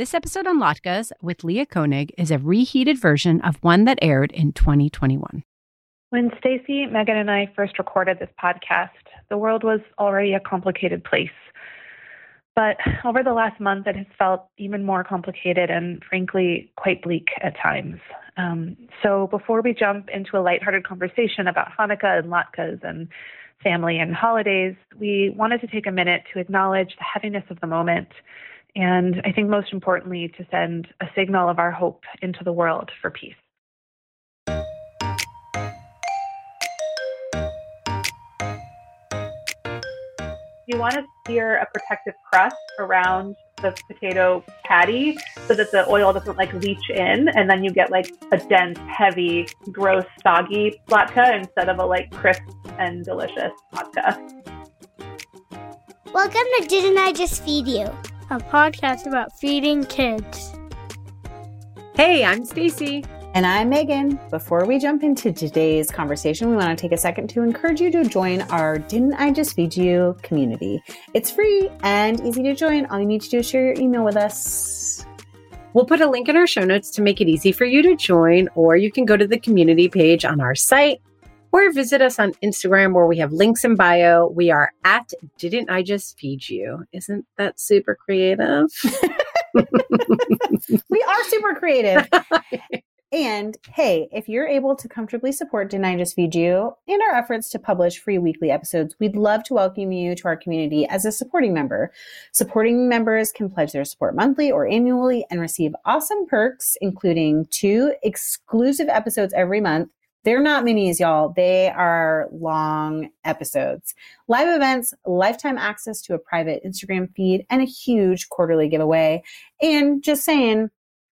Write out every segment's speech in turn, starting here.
This episode on latkes with Leah Koenig is a reheated version of one that aired in 2021. When Stacey, Megan, and I first recorded this podcast, the world was already a complicated place. But over the last month, it has felt even more complicated and, frankly, quite bleak at times. So before we jump into a lighthearted conversation about Hanukkah and latkes and family and holidays, we wanted to take a minute to acknowledge the heaviness of the moment, and I think most importantly, to send a signal of our hope into the world for peace. You want to sear a protective crust around the potato patty so that the oil doesn't leach in, and then you get a dense, heavy, gross, soggy latke instead of a crisp and delicious latke. Welcome to Didn't I Just Feed You? A podcast about feeding kids. Hey, I'm Stacey. And I'm Megan. Before we jump into today's conversation, we want to take a second to encourage you to join our Didn't I Just Feed You community. It's free and easy to join. All you need to do is share your email with us. We'll put a link in our show notes to make it easy for you to join, or you can go to the community page on our site or visit us on Instagram where we have links in bio. We are at Didn't I Just Feed You. Isn't that super creative? We are super creative. And hey, if you're able to comfortably support Didn't I Just Feed You in our efforts to publish free weekly episodes, we'd love to welcome you to our community as a supporting member. Supporting members can pledge their support monthly or annually and receive awesome perks, including 2 exclusive episodes every month. They're not minis, y'all. They are long episodes, live events, lifetime access to a private Instagram feed, and a huge quarterly giveaway. And just saying,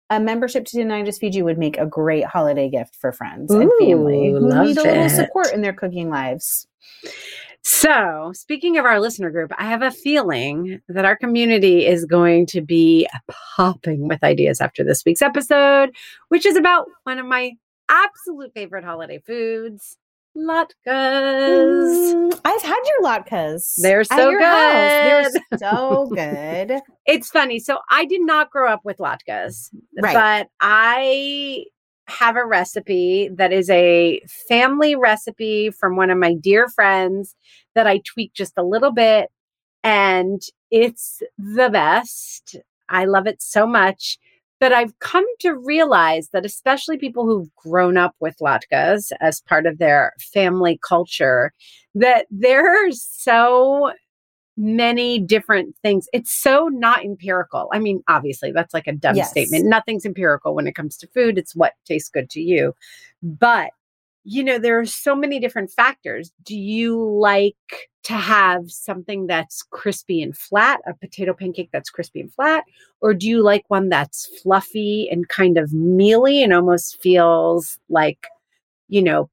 a membership to Didn't I Just Feed You would make a great holiday gift for friends and family who need a little support in their cooking lives. So, speaking of our listener group, I have a feeling that our community is going to be popping with ideas after this week's episode, which is about one of my absolute favorite holiday foods, latkes. I've had your latkes. They're so good. House. They're so good. It's funny. So I did not grow up with latkes, right, but I have a recipe that is a family recipe from one of my dear friends that I tweaked just a little bit, and it's the best. I love it so much. But I've come to realize that especially people who've grown up with latkes as part of their family culture, that there are so many different things. It's so not empirical. I mean, obviously, that's a dumb statement. Nothing's empirical when it comes to food. It's what tastes good to you. But, there are so many different factors. Do you like to have something that's crispy and flat, a potato pancake that's crispy and flat, or do you like one that's fluffy and kind of mealy and almost feels potato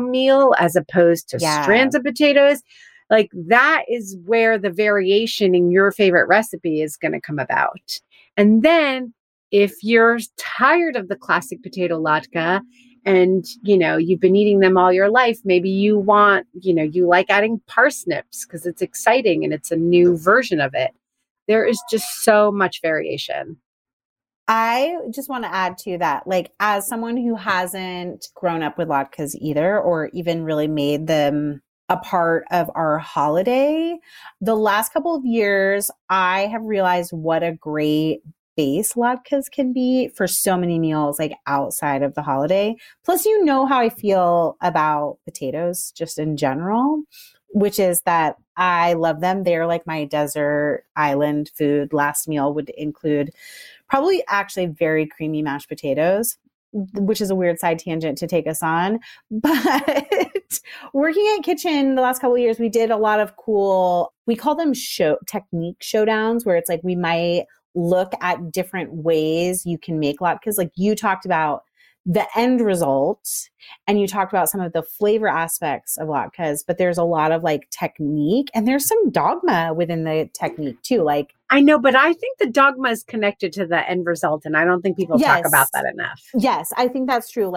meal as opposed to strands of potatoes? That is where the variation in your favorite recipe is going to come about. And then if you're tired of the classic potato latke, and, you've been eating them all your life, maybe you want, you like adding parsnips because it's exciting and it's a new version of it. There is just so much variation. I just want to add to that, as someone who hasn't grown up with latkes either, or even really made them a part of our holiday, the last couple of years, I have realized what a great base latkes can be for so many meals outside of the holiday. Plus, how I feel about potatoes just in general, which is that I love them. They're my desert island food. Last meal would include probably actually very creamy mashed potatoes, which is a weird side tangent to take us on. But working at Kitchen the last couple of years, we did a lot of cool, we call them technique showdowns, where it's we might look at different ways you can make latkes. You talked about the end result and you talked about some of the flavor aspects of latkes, but there's a lot of technique, and there's some dogma within the technique too. I know, but I think the dogma is connected to the end result, and I don't think people talk about that enough. Yes, I think that's true.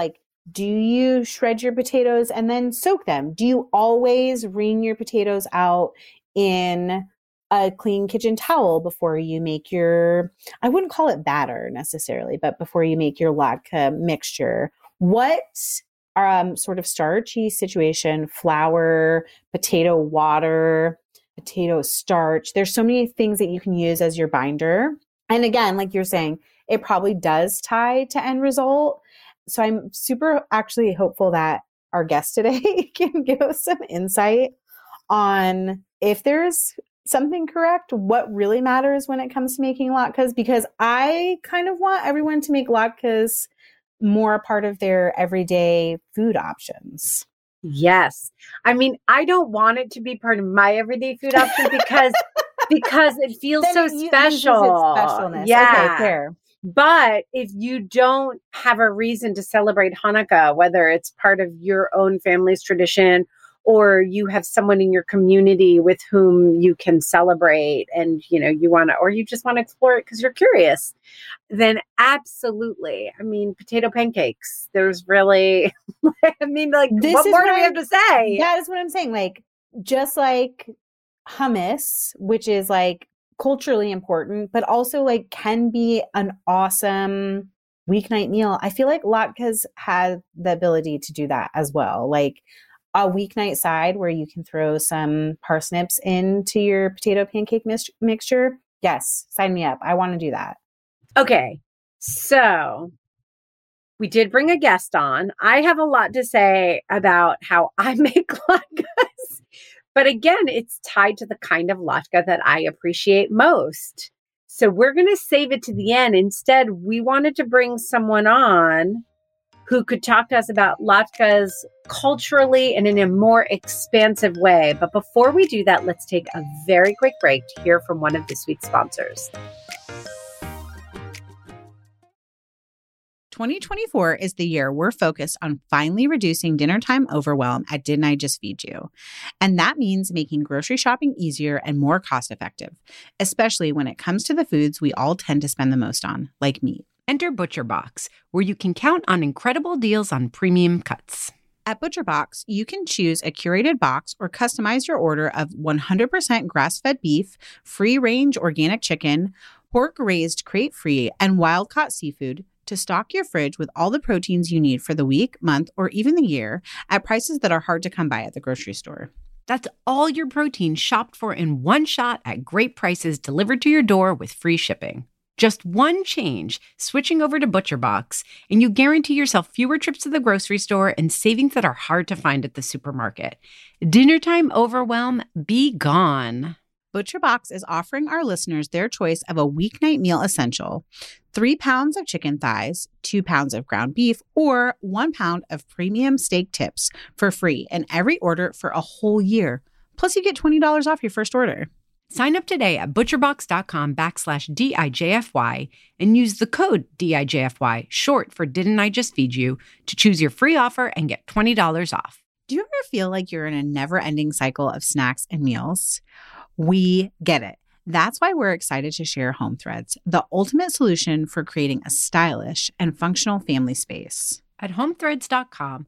Do you shred your potatoes and then soak them? Do you always wring your potatoes out in a clean kitchen towel before you make your, I wouldn't call it batter necessarily, but before you make your latke mixture. What sort of starchy situation, flour, potato water, potato starch, there's so many things that you can use as your binder. And again, like you're saying, it probably does tie to end result. So I'm super actually hopeful that our guest today can give us some insight on if there's something correct, what really matters when it comes to making latkes, because I kind of want everyone to make latkes more a part of their everyday food options. Yes. I mean, I don't want it to be part of my everyday food option because it feels so special. Yeah. Okay, fair. But if you don't have a reason to celebrate Hanukkah, whether it's part of your own family's tradition or you have someone in your community with whom you can celebrate and, you know, you want to, or you just want to explore it because you're curious, then absolutely. I mean, potato pancakes, there's really, I mean, like, what more do we have to say? That is what I'm saying. Like, just like hummus, which is like culturally important, but also like can be an awesome weeknight meal. I feel like latkes have the ability to do that as well. Like, a weeknight side where you can throw some parsnips into your potato pancake mixture. Yes, sign me up. I want to do that. Okay, so we did bring a guest on. I have a lot to say about how I make latkes, but again, it's tied to the kind of latke that I appreciate most. So we're going to save it to the end. Instead, we wanted to bring someone on who could talk to us about latkes culturally and in a more expansive way. But before we do that, let's take a very quick break to hear from one of this week's sponsors. 2024 is the year we're focused on finally reducing dinnertime overwhelm at Didn't I Just Feed You? And that means making grocery shopping easier and more cost-effective, especially when it comes to the foods we all tend to spend the most on, like meat. Enter ButcherBox, where you can count on incredible deals on premium cuts. At ButcherBox, you can choose a curated box or customize your order of 100% grass-fed beef, free-range organic chicken, pork-raised crate-free, and wild-caught seafood to stock your fridge with all the proteins you need for the week, month, or even the year at prices that are hard to come by at the grocery store. That's all your protein shopped for in one shot at great prices delivered to your door with free shipping. Just one change, switching over to ButcherBox, and you guarantee yourself fewer trips to the grocery store and savings that are hard to find at the supermarket. Dinnertime overwhelm, be gone. ButcherBox is offering our listeners their choice of a weeknight meal essential, 3 pounds of chicken thighs, 2 pounds of ground beef, or 1 pound of premium steak tips for free in every order for a whole year. Plus, you get $20 off your first order. Sign up today at butcherbox.com/DIJFY and use the code DIJFY, short for Didn't I Just Feed You, to choose your free offer and get $20 off. Do you ever feel like you're in a never-ending cycle of snacks and meals? We get it. That's why we're excited to share HomeThreads, the ultimate solution for creating a stylish and functional family space. At HomeThreads.com,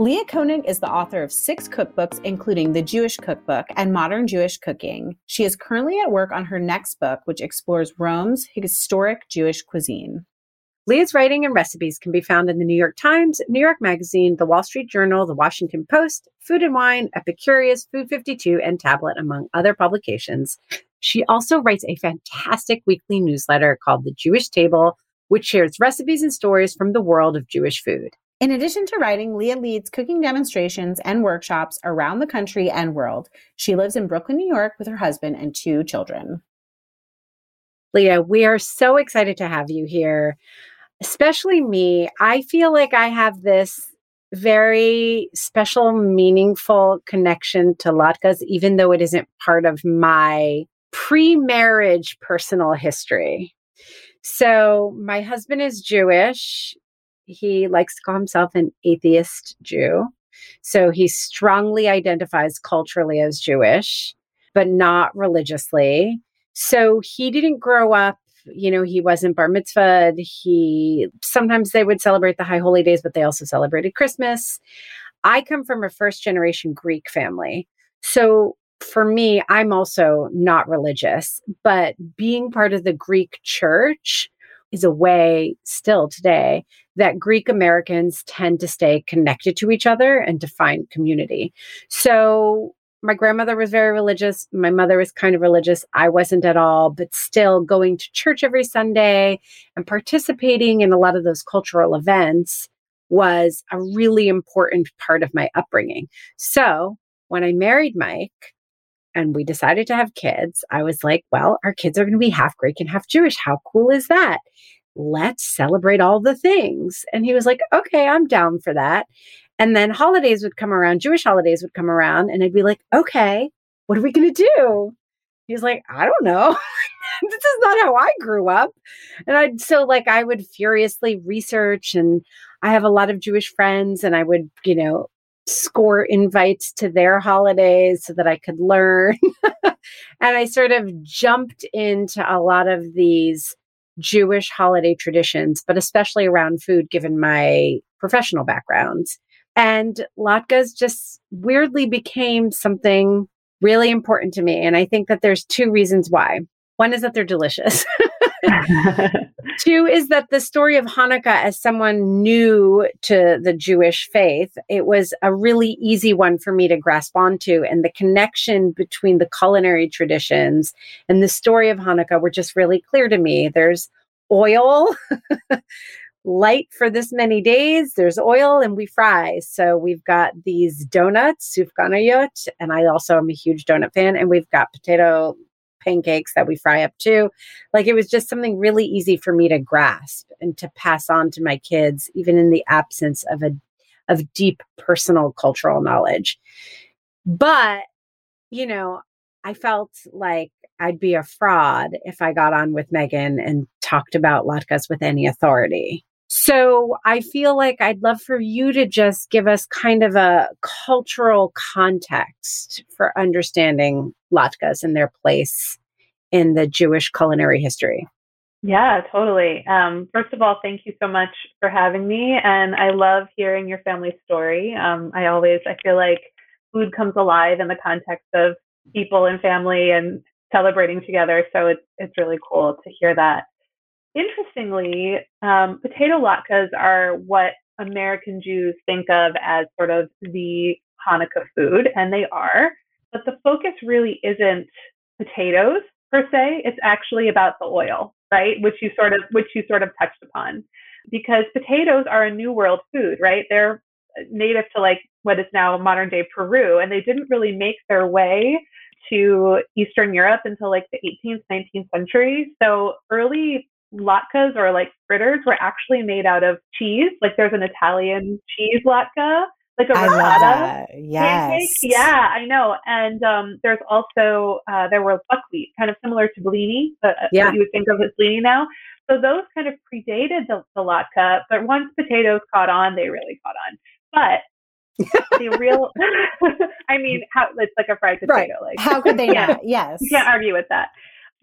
Leah Koenig is the author of 6 cookbooks, including The Jewish Cookbook and Modern Jewish Cooking. She is currently at work on her next book, which explores Rome's historic Jewish cuisine. Leah's writing and recipes can be found in the New York Times, New York Magazine, The Wall Street Journal, The Washington Post, Food & Wine, Epicurious, Food 52, and Tablet, among other publications. She also writes a fantastic weekly newsletter called The Jewish Table, which shares recipes and stories from the world of Jewish food. In addition to writing, Leah leads cooking demonstrations and workshops around the country and world. She lives in Brooklyn, New York with her husband and 2 children. Leah, we are so excited to have you here, especially me. I feel like I have this very special, meaningful connection to latkes, even though it isn't part of my pre-marriage personal history. So my husband is Jewish. He likes to call himself an atheist Jew. So he strongly identifies culturally as Jewish, but not religiously. So he didn't grow up, you know, he wasn't bar mitzvahed. Sometimes they would celebrate the high holy days, but they also celebrated Christmas. I come from a first generation Greek family. So for me, I'm also not religious, but being part of the Greek church is a way still today that Greek Americans tend to stay connected to each other and to find community. So my grandmother was very religious. My mother was kind of religious. I wasn't at all, but still going to church every Sunday and participating in a lot of those cultural events was a really important part of my upbringing. So when I married Mike, and we decided to have kids, I was like, well, our kids are going to be half Greek and half Jewish. How cool is that? Let's celebrate all the things. And he was like, okay, I'm down for that. And then holidays would come around, Jewish holidays would come around, and I'd be like, okay, what are we going to do? He was like, I don't know. This is not how I grew up. And I would furiously research, and I have a lot of Jewish friends, and I would, score invites to their holidays so that I could learn. And I sort of jumped into a lot of these Jewish holiday traditions, but especially around food, given my professional backgrounds. And latkes just weirdly became something really important to me. And I think that there's 2 reasons why. One is that they're delicious. 2 is that the story of Hanukkah, as someone new to the Jewish faith, it was a really easy one for me to grasp onto. And the connection between the culinary traditions and the story of Hanukkah were just really clear to me. There's oil, light for this many days, there's oil, and we fry. So we've got these donuts, sufganiyot, and I also am a huge donut fan, and we've got potato pancakes that we fry up too. Like, it was just something really easy for me to grasp and to pass on to my kids, even in the absence of deep personal cultural knowledge. But, I felt like I'd be a fraud if I got on with Megan and talked about latkes with any authority. So I feel like I'd love for you to just give us kind of a cultural context for understanding latkes and their place in the Jewish culinary history. Yeah, totally. First of all, thank you so much for having me. And I love hearing your family's story. I feel like food comes alive in the context of people and family and celebrating together. So it's really cool to hear that. Interestingly, potato latkes are what American Jews think of as sort of the Hanukkah food, and they are, but the focus really isn't potatoes per se. It's actually about the oil, right? Which you sort of touched upon, because potatoes are a New World food, right? They're native to like what is now modern day Peru, and they didn't really make their way to Eastern Europe until like the 18th, 19th century. So early latkes or like fritters were actually made out of cheese. Like, there's an Italian cheese latke, like a ricotta pancake. Yeah, I know. And there's also, there were buckwheat, kind of similar to blini, but what you would think of as blini now. So those kind of predated the latke, but once potatoes caught on, they really caught on. But the real, I mean, it's like a fried potato. Right. Like, how could they not? Yes. You can't argue with that.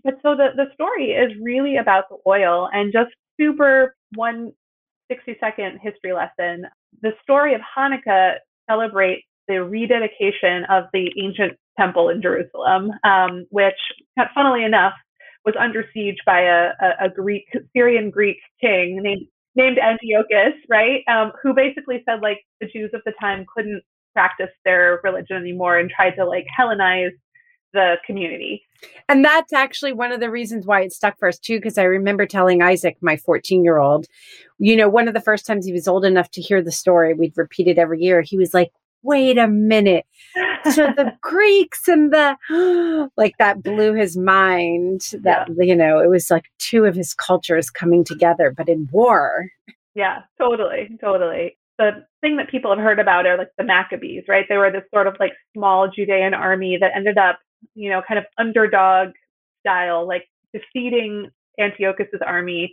But so the story is really about the oil, and just super 160-second history lesson. The story of Hanukkah celebrates the rededication of the ancient temple in Jerusalem, which, funnily enough, was under siege by a Syrian Greek king named Antiochus, right? Who basically said, like, the Jews of the time couldn't practice their religion anymore and tried to, like, Hellenize the community. And that's actually one of the reasons why it stuck for us too, because I remember telling Isaac, my 14-year-old, you know, one of the first times he was old enough to hear the story, we'd repeat it every year. He was like, wait a minute. So the Greeks and that blew his mind that, you know, it was like two of his cultures coming together, but in war. Yeah, totally. Totally. The thing that people have heard about are like the Maccabees, right? They were this sort of like small Judean army that ended up, you know, kind of underdog style, like defeating Antiochus's army.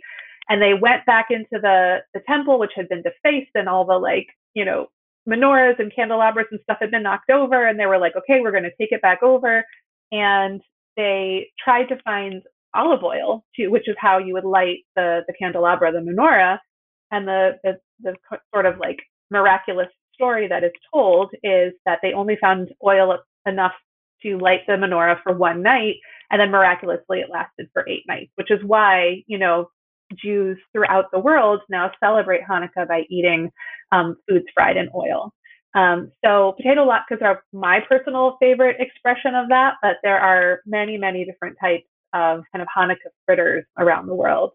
And they went back into the temple, which had been defaced, and all the, like, you know, menorahs and candelabras and stuff had been knocked over. And they were like, okay, we're going to take it back over. And they tried to find olive oil too, which is how you would light the candelabra, the menorah. And the sort of like miraculous story that is told is that they only found oil enough to light the menorah for one night, and then miraculously it lasted for 8 nights, which is why, you know, Jews throughout the world now celebrate Hanukkah by eating foods fried in oil. So potato latkes are my personal favorite expression of that, but there are many, many different types of kind of Hanukkah fritters around the world.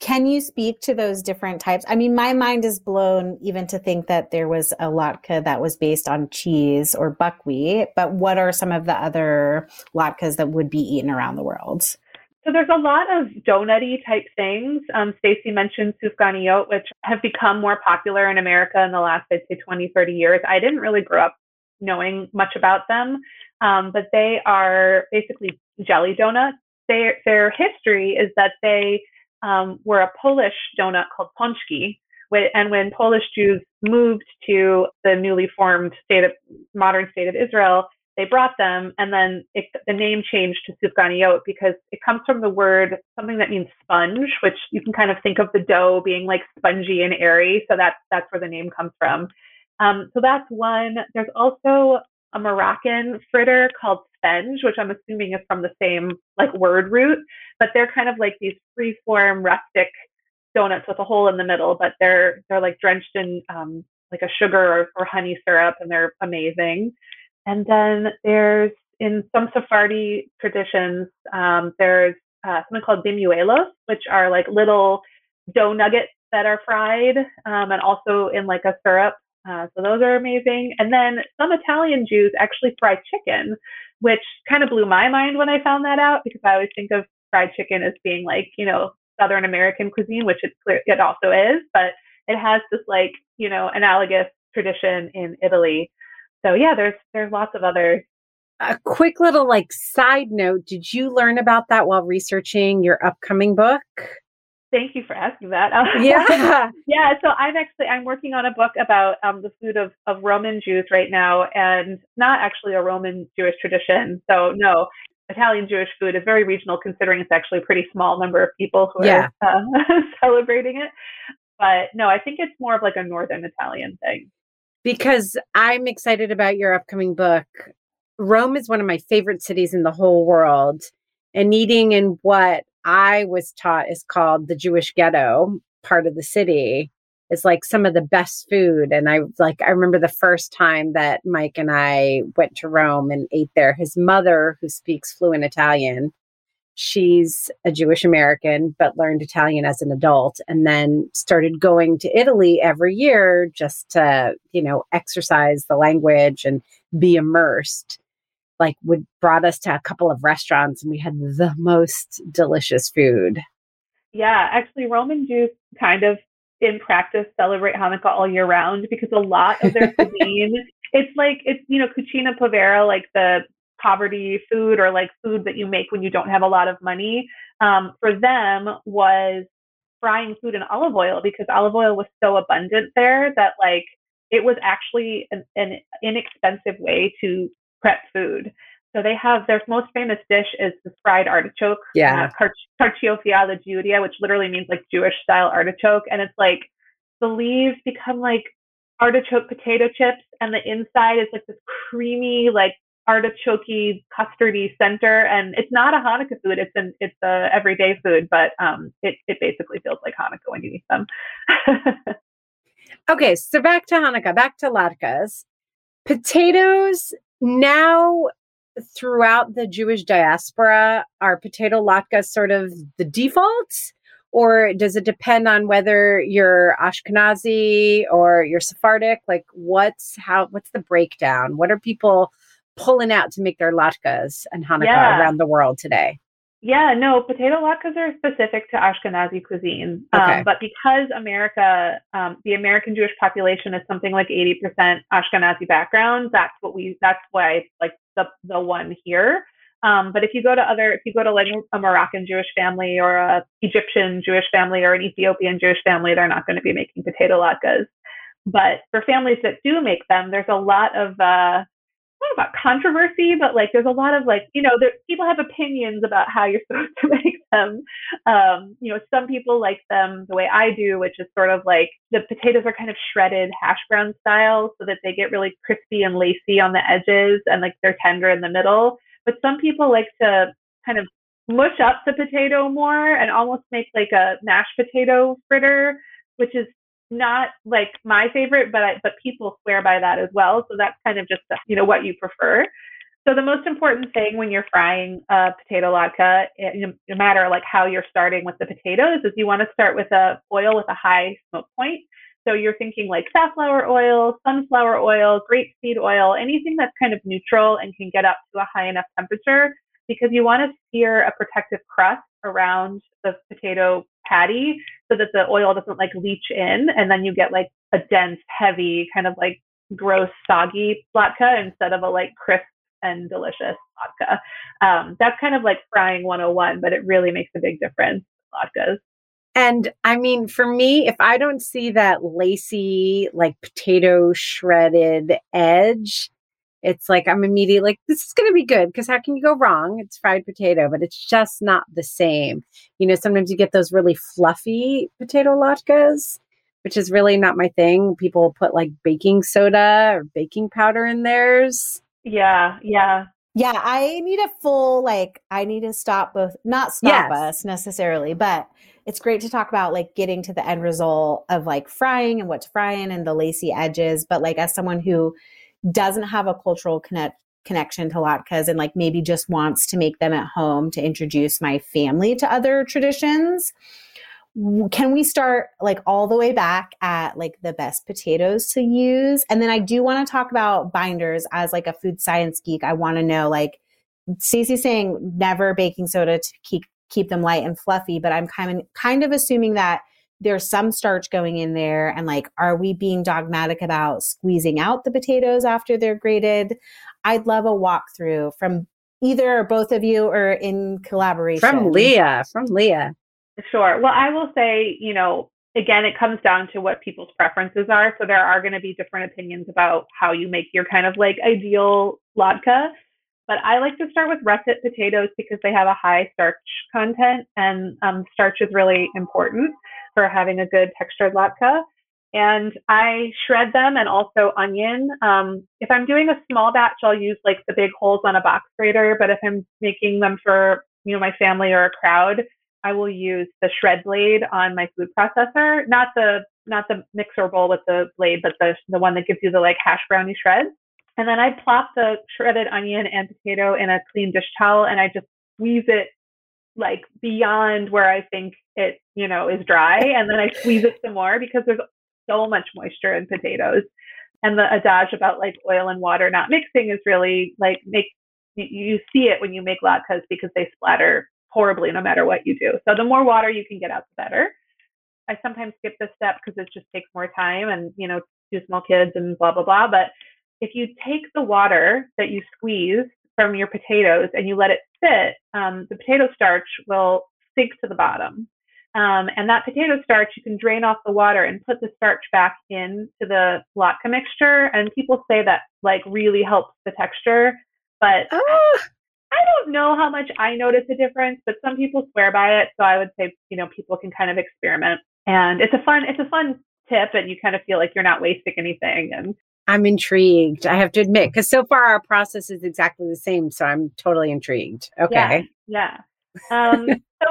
Can you speak to those different types? I mean, my mind is blown even to think that there was a latke that was based on cheese or buckwheat, but what are some of the other latkes that would be eaten around the world? So there's a lot of donut-y type things. Stacey mentioned sufganiyot, which have become more popular in America in the last, I'd say, 20, 30 years. I didn't really grow up knowing much about them, but they are basically jelly donuts. Their history is that they were a Polish donut called ponczki. And when Polish Jews moved to the newly formed modern state of Israel, they brought them, and then the name changed to sufganiyot because it comes from the word, something that means sponge, which you can kind of think of the dough being like spongy and airy. So that's where the name comes from. So that's one. There's also a Moroccan fritter called Spenge, which I'm assuming is from the same like word root, but they're kind of like these freeform rustic donuts with a hole in the middle, but they're like drenched in like a sugar or honey syrup, and they're amazing. And then there's, in some Sephardi traditions, there's something called bimuelos, which are like little dough nuggets that are fried and also in like a syrup. So those are amazing. And then some Italian Jews actually fry chicken, which kind of blew my mind when I found that out, because I always think of fried chicken as being like, you know, Southern American cuisine, which it also is, but it has this like, you know, analogous tradition in Italy. So yeah, there's lots of others. A quick little like side note. Did you learn about that while researching your upcoming book? Thank you for asking that. Yeah. Yeah. So I'm working on a book about the food of Roman Jews right now, and not actually a Roman Jewish tradition. So no, Italian Jewish food is very regional, considering it's actually a pretty small number of people who are celebrating it. But no, I think it's more of like a Northern Italian thing. Because I'm excited about your upcoming book. Rome is one of my favorite cities in the whole world, and eating in what I was taught is called the Jewish ghetto part of the city is like some of the best food. And I remember the first time that Mike and I went to Rome and ate there, his mother, who speaks fluent Italian, she's a Jewish American, but learned Italian as an adult, and then started going to Italy every year just to, you know, exercise the language and be immersed. Like, would brought us to a couple of restaurants, and we had the most delicious food. Yeah, actually, Roman Jews kind of in practice celebrate Hanukkah all year round, because a lot of their cuisine, it's you know, cucina povera, like the poverty food, or like food that you make when you don't have a lot of money, for them was frying food in olive oil, because olive oil was so abundant there that like it was actually an inexpensive way to prep food. So they have, their most famous dish is the fried artichoke, karchio fiala giudia, which literally means like Jewish style artichoke. And it's like the leaves become like artichoke potato chips, and the inside is like this creamy, like artichokey, custardy center. And it's not a Hanukkah food. It's a everyday food, but it basically feels like Hanukkah when you eat them. Okay. So back to Hanukkah, back to latkes, potatoes. Now, throughout the Jewish diaspora, are potato latkes sort of the default, or does it depend on whether you're Ashkenazi or you're Sephardic? Like, what's the breakdown? What are people pulling out to make their latkes and Hanukkah around the world today? Yeah, no, potato latkes are specific to Ashkenazi cuisine. Okay. But because America, the American Jewish population is something like 80% Ashkenazi background, that's why it's like the one here. But if you go to like a Moroccan Jewish family or a Egyptian Jewish family or an Ethiopian Jewish family, they're not going to be making potato latkes. But for families that do make them, there's a lot of, not about controversy, but like there's a lot of like, you know, people have opinions about how you're supposed to make them. You know, some people like them the way I do, which is sort of like the potatoes are kind of shredded hash brown style so that they get really crispy and lacy on the edges and like they're tender in the middle. But some people like to kind of mush up the potato more and almost make like a mashed potato fritter, which is not like my favorite, but people swear by that as well. So that's kind of just, you know, what you prefer. So the most important thing when you're frying a potato latke, no matter like how you're starting with the potatoes, is you want to start with a oil with a high smoke point. So you're thinking like safflower oil, sunflower oil, grapeseed oil, anything that's kind of neutral and can get up to a high enough temperature, because you want to sear a protective crust around the potato patty so that the oil doesn't like leach in, and then you get like a dense, heavy, kind of like gross, soggy latke instead of a like crisp and delicious latke. That's kind of like frying 101, but it really makes a big difference with latkes. And I mean, for me, if I don't see that lacy, like potato shredded edge, it's like I'm immediately like, this is going to be good, because how can you go wrong? It's fried potato, but it's just not the same. You know, sometimes you get those really fluffy potato latkes, which is really not my thing. People put like baking soda or baking powder in theirs. Yeah. Yeah, I need a full, like, I need to stop both, not stop us necessarily, but it's great to talk about like getting to the end result of like frying and what's frying and the lacy edges. But like as someone who doesn't have a cultural connection to latkes and like maybe just wants to make them at home to introduce my family to other traditions, can we start like all the way back at like the best potatoes to use? And then I do want to talk about binders as like a food science geek. I want to know, like Stacey's saying, never baking soda to keep them light and fluffy, but I'm kind of assuming that there's some starch going in there, and like, are we being dogmatic about squeezing out the potatoes after they're grated? I'd love a walkthrough from either or both of you, or in collaboration. From Leah. Sure. Well, I will say, you know, again, it comes down to what people's preferences are. So there are going to be different opinions about how you make your kind of like ideal latke. But I like to start with russet potatoes because they have a high starch content, and starch is really important for having a good textured latke. And I shred them, and also onion. If I'm doing a small batch, I'll use like the big holes on a box grater. But if I'm making them for, you know, my family or a crowd, I will use the shred blade on my food processor, not the mixer bowl with the blade, but the one that gives you the like hash browny shreds. And then I plop the shredded onion and potato in a clean dish towel, and I just squeeze it like beyond where I think it, you know, is dry. And then I squeeze it some more, because there's so much moisture in potatoes. And the adage about like oil and water not mixing is really like, you see it when you make latkes, because they splatter horribly no matter what you do. So the more water you can get out, the better. I sometimes skip this step because it just takes more time and, you know, two small kids and blah, blah, blah. But if you take the water that you squeeze from your potatoes and you let it sit, the potato starch will sink to the bottom. And that potato starch, you can drain off the water and put the starch back into the latke mixture. And people say that like really helps the texture, but I don't know how much I notice a difference, but some people swear by it. So I would say, you know, people can kind of experiment, and it's a fun tip, and you kind of feel like you're not wasting anything. And I'm intrigued, I have to admit, because so far our process is exactly the same. So I'm totally intrigued. Okay. Yeah. So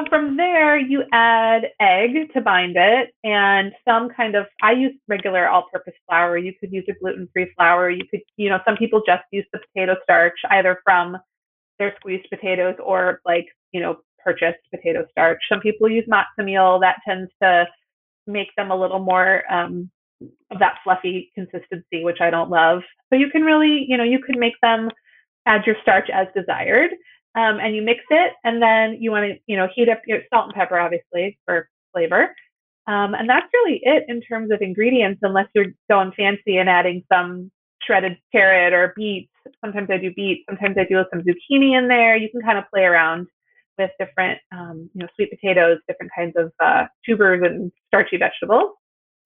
from there, you add egg to bind it, and some kind of, I use regular all-purpose flour. You could use a gluten-free flour. You could, you know, some people just use the potato starch, either from their squeezed potatoes or like, you know, purchased potato starch. Some people use matzo meal. That tends to make them a little more of that fluffy consistency, which I don't love. So you can really, you know, you can make them add your starch as desired. And you mix it, and then you want to, you know, heat up your salt and pepper, obviously, for flavor. And that's really it in terms of ingredients, unless you're going fancy and adding some shredded carrot or beets. Sometimes I do beets. Sometimes I do some zucchini in there. You can kind of play around with different, you know, sweet potatoes, different kinds of tubers and starchy vegetables.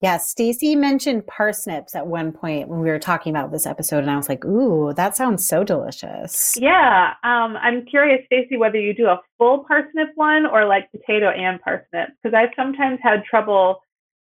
Yeah, Stacey mentioned parsnips at one point when we were talking about this episode, and I was like, ooh, that sounds so delicious. Yeah. I'm curious, Stacey, whether you do a full parsnip one or like potato and parsnip, because I've sometimes had trouble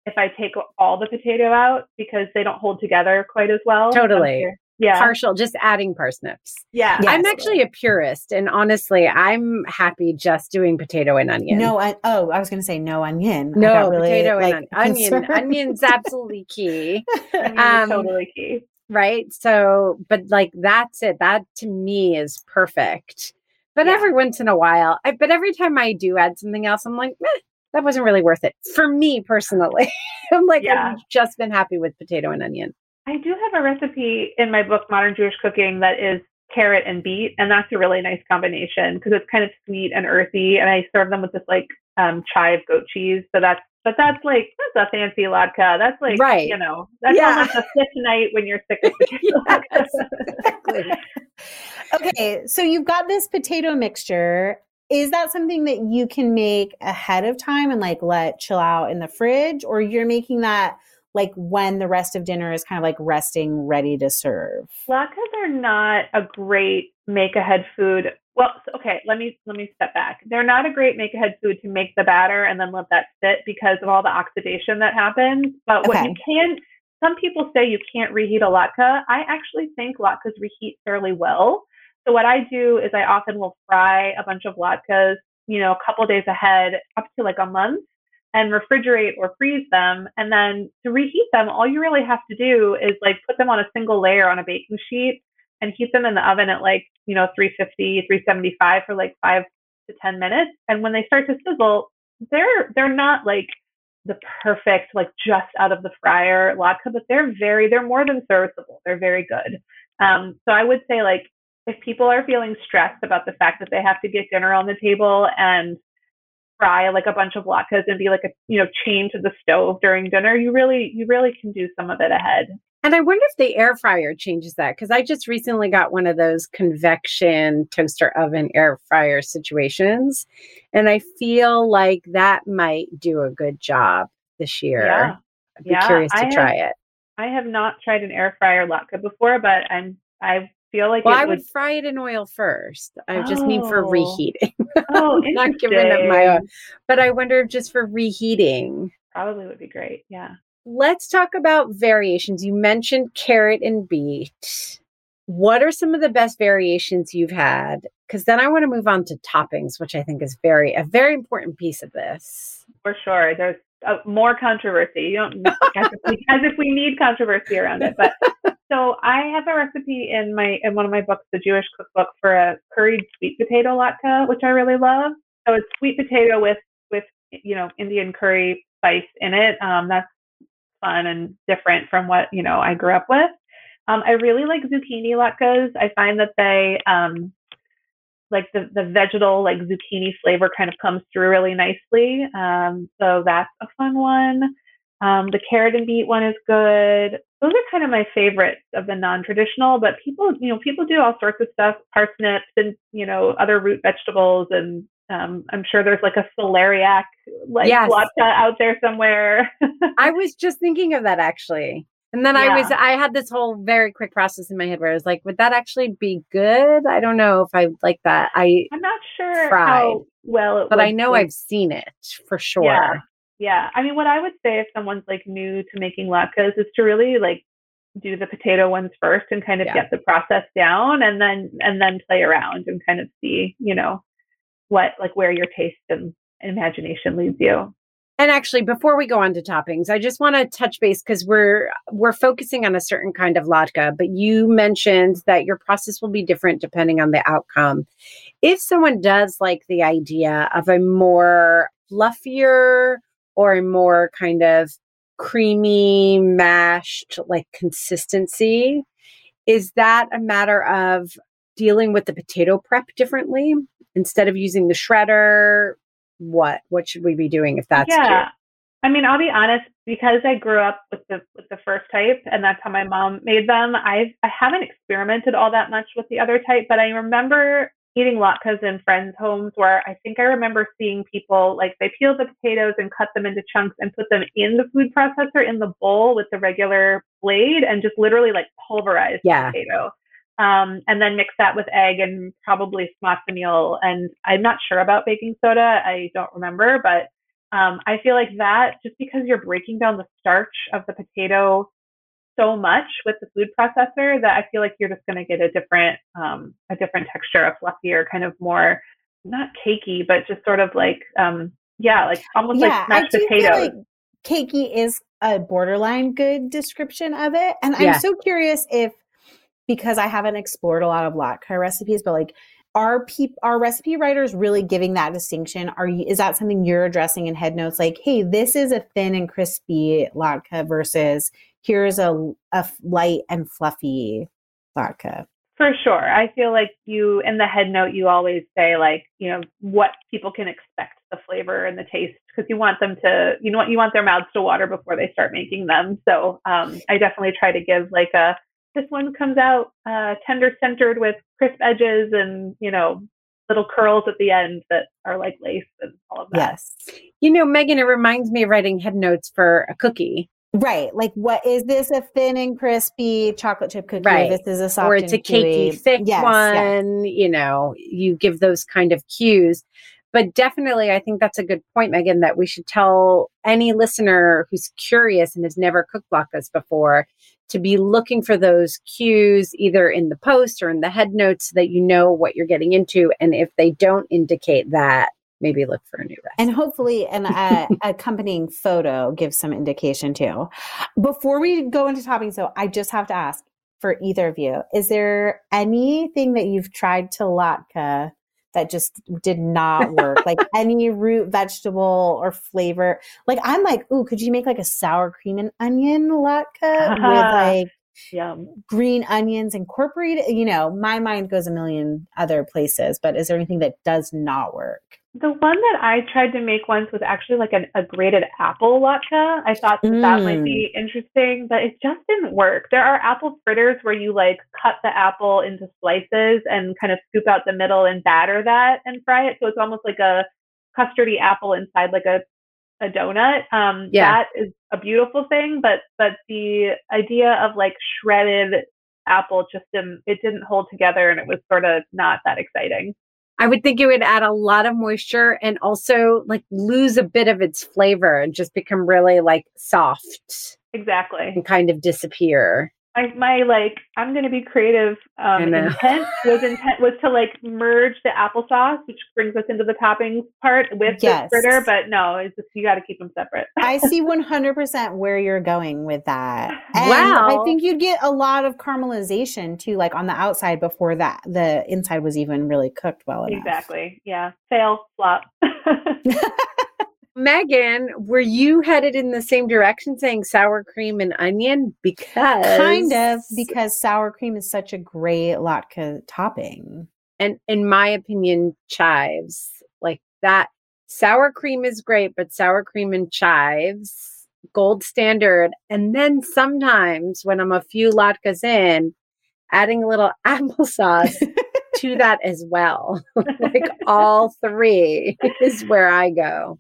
if I take all the potato out because they don't hold together quite as well. Totally. Yeah. Partial, just adding parsnips. Yeah. Yes. I'm actually a purist, and honestly, I'm happy just doing potato and onion. I was going to say no onion. No, really, potato and onion. Onion's absolutely key. Totally key. Right? So, but like, that's it. That to me is perfect. But every once in a while, but every time I do add something else, I'm like, meh, that wasn't really worth it for me personally. I'm like, I've just been happy with potato and onion. I do have a recipe in my book, Modern Jewish Cooking, that is carrot and beet. And that's a really nice combination because it's kind of sweet and earthy. And I serve them with this like chive goat cheese. So that's a fancy latke. That's like, right. You know, that's almost a fifth night when you're sick of potato latke. Exactly. Okay. So you've got this potato mixture. Is that something that you can make ahead of time and like let chill out in the fridge, or you're making that like when the rest of dinner is kind of like resting, ready to serve? Latkes are not a great make-ahead food. Well, okay, let me step back. They're not a great make-ahead food to make the batter and then let that sit because of all the oxidation that happens. But what you can, some people say you can't reheat a latke. I actually think latkes reheat fairly well. So what I do is I often will fry a bunch of latkes, you know, a couple days ahead, up to like a month, and refrigerate or freeze them. And then to reheat them, all you really have to do is like put them on a single layer on a baking sheet and heat them in the oven at like, you know, 350, 375 for like 5 to 10 minutes. And when they start to sizzle, they're not like the perfect, like just out of the fryer latke, but they're more than serviceable. They're very good. So I would say like, if people are feeling stressed about the fact that they have to get dinner on the table and fry like a bunch of latkes and be like a, you know, chained to the stove during dinner, you really can do some of it ahead. And I wonder if the air fryer changes that, because I just recently got one of those convection toaster oven air fryer situations, and I feel like that might do a good job this year. Yeah. I'd be curious to try it. I have not tried an air fryer latke before, but I feel like I would fry it in oil first. I just mean for reheating. Oh, interesting. Not giving up my own. But I wonder if just for reheating. Probably would be great. Yeah. Let's talk about variations. You mentioned carrot and beet. What are some of the best variations you've had? Because then I want to move on to toppings, which I think is a very important piece of this. For sure. There's more controversy. You don't as if we need controversy around it, but so I have a recipe in one of my books, The Jewish Cookbook, for a curried sweet potato latke, which I really love. So it's sweet potato with you know, Indian curry spice in it. That's fun and different from what, you know, I grew up with. I really like zucchini latkes. I find that they like the vegetal, like zucchini flavor kind of comes through really nicely. So that's a fun one. The carrot and beet one is good. Those are kind of my favorites of the non-traditional, but people do all sorts of stuff, parsnips and, other root vegetables. And I'm sure there's like a celeriac, latke out there somewhere. I was just thinking of that actually. And then I had this whole very quick process in my head where I was like, would that actually be good? I don't know if I like that. I'm not sure how well it but I know I've seen it for sure. Yeah. I mean, what I would say if someone's like new to making latkes is to really like do the potato ones first and kind of get the process down and then play around and kind of see, what, like where your taste and imagination leads you. And actually, before we go on to toppings, I just want to touch base because we're focusing on a certain kind of latke, but you mentioned that your process will be different depending on the outcome. If someone does like the idea of a more fluffier or a more kind of creamy, mashed like consistency, is that a matter of dealing with the potato prep differently instead of using the shredder? What should we be doing if that's true? I mean, I'll be honest, because I grew up with the first type and that's how my mom made them. I haven't experimented all that much with the other type, but I remember eating latkes in friends' homes where I think I remember seeing people like they peel the potatoes and cut them into chunks and put them in the food processor in the bowl with the regular blade and just literally like pulverize the potato. And then mix that with egg and probably smotzamil. And I'm not sure about baking soda. I don't remember, but I feel like that just because you're breaking down the starch of the potato so much with the food processor that I feel like you're just going to get a different texture, a fluffier kind of more, not cakey, but just sort of like, like almost like mashed potatoes. Feel like cakey is a borderline good description of it. And I'm so curious if, because I haven't explored a lot of latke recipes, but like, are recipe writers really giving that distinction? Is that something you're addressing in head notes? Like, hey, this is a thin and crispy latke versus here's a light and fluffy latke. For sure. I feel like in the head note, you always say like, what people can expect the flavor and the taste, because you want them to, you want their mouths to water before they start making them. So I definitely try to give like this one comes out tender centered with crisp edges and, little curls at the end that are like lace and all of that. Yes. Megan, it reminds me of writing head notes for a cookie. Right. Like, what is this? A thin and crispy chocolate chip cookie? Right. This is a soft or it's a cakey, thick one. Yes. You give those kind of cues. But definitely, I think that's a good point, Megan, that we should tell any listener who's curious and has never cooked latkes before to be looking for those cues either in the post or in the head notes so that you know what you're getting into. And if they don't indicate that, maybe look for a new recipe. And hopefully an accompanying photo gives some indication too. Before we go into toppings, though, I just have to ask for either of you, is there anything that you've tried to latke that just did not work? Like any root vegetable or flavor. Like I'm like, ooh, could you make like a sour cream and onion latke with like green onions incorporated? My mind goes a million other places, but is there anything that does not work? The one that I tried to make once was actually like a grated apple latke. I thought that might be interesting, but it just didn't work. There are apple fritters where you like cut the apple into slices and kind of scoop out the middle and batter that and fry it. So it's almost like a custardy apple inside like a donut. That is a beautiful thing, but the idea of like shredded apple just didn't hold together, and it was sort of not that exciting. I would think it would add a lot of moisture and also like lose a bit of its flavor and just become really like soft. Exactly. And kind of disappear. My like, I'm going to be creative intent was to like merge the applesauce, which brings us into the toppings part with the fritter, but no, it's just, you got to keep them separate. I see 100% where you're going with that. And wow. I think you'd get a lot of caramelization too, like on the outside before that, the inside was even really cooked well enough. Exactly. Yeah. Fail, flop. Megan, were you headed in the same direction saying sour cream and onion? Because sour cream is such a great latke topping. and in my opinion, chives. Like that, sour cream is great, but sour cream and chives, gold standard. And then sometimes when I'm a few latkes in, adding a little applesauce to that as well. Like all three is where I go.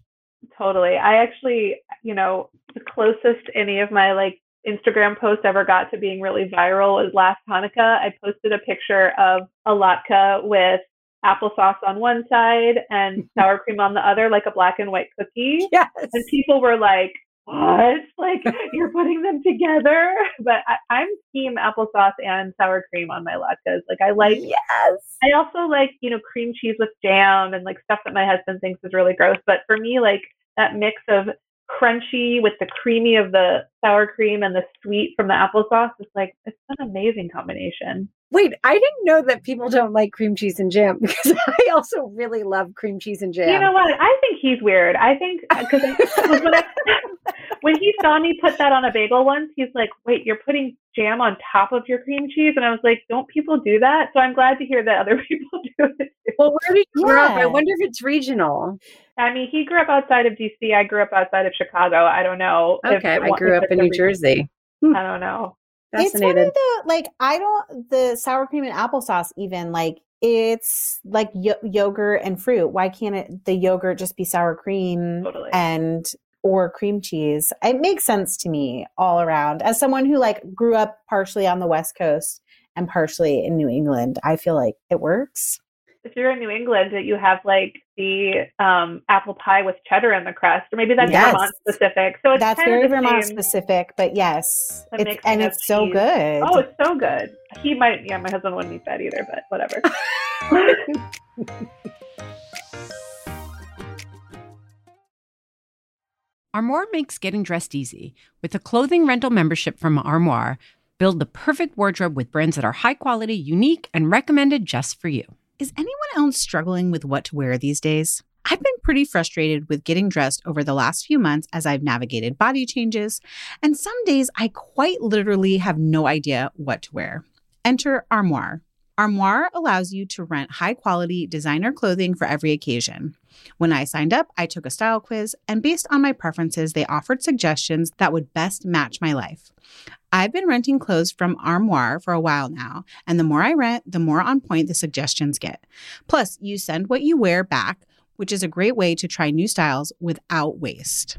Totally. I actually, you know, the closest any of my like Instagram posts ever got to being really viral was last Hanukkah. I posted a picture of a latke with applesauce on one side and sour cream on the other, like a black and white cookie. Yes. And people were like, what? Like you're putting them together? But I'm team applesauce and sour cream on my latkes. Like I like, yes. I also like, you know, cream cheese with jam and like stuff that my husband thinks is really gross. But for me, like that mix of crunchy with the creamy of the sour cream and the sweet from the applesauce, it's like, it's an amazing combination. Wait, I didn't know that people don't like cream cheese and jam, because I also really love cream cheese and jam. You know what? I think he's weird. I think because when he saw me put that on a bagel once, he's like, wait, you're putting jam on top of your cream cheese? And I was like, don't people do that? So I'm glad to hear that other people do it too. Well, where did you grow up? I wonder if it's regional. I mean, he grew up outside of D.C. I grew up outside of Chicago. I don't know. Okay, I grew up in New Jersey. I don't know. It's one of the, like, the sour cream and applesauce even, like, it's like yogurt and fruit. Why can't the yogurt just be sour cream and, or cream cheese? It makes sense to me all around. As someone who, like, grew up partially on the West Coast and partially in New England, I feel like it works. If you're in New England, that you have, like, the apple pie with cheddar in the crust, or maybe that's Vermont specific. So it's that's kind very of Vermont same. Specific, but yes, it's cheese. So good. Oh, it's so good. He might, yeah, my husband wouldn't eat that either, but whatever. Armoire makes getting dressed easy with a clothing rental membership from Armoire. Build the perfect wardrobe with brands that are high quality, unique, and recommended just for you. Is anyone else struggling with what to wear these days? I've been pretty frustrated with getting dressed over the last few months as I've navigated body changes, and some days I quite literally have no idea what to wear. Enter Armoire. Armoire allows you to rent high-quality designer clothing for every occasion. When I signed up, I took a style quiz, and based on my preferences, they offered suggestions that would best match my life. I've been renting clothes from Armoire for a while now, and the more I rent, the more on point the suggestions get. Plus, you send what you wear back, which is a great way to try new styles without waste.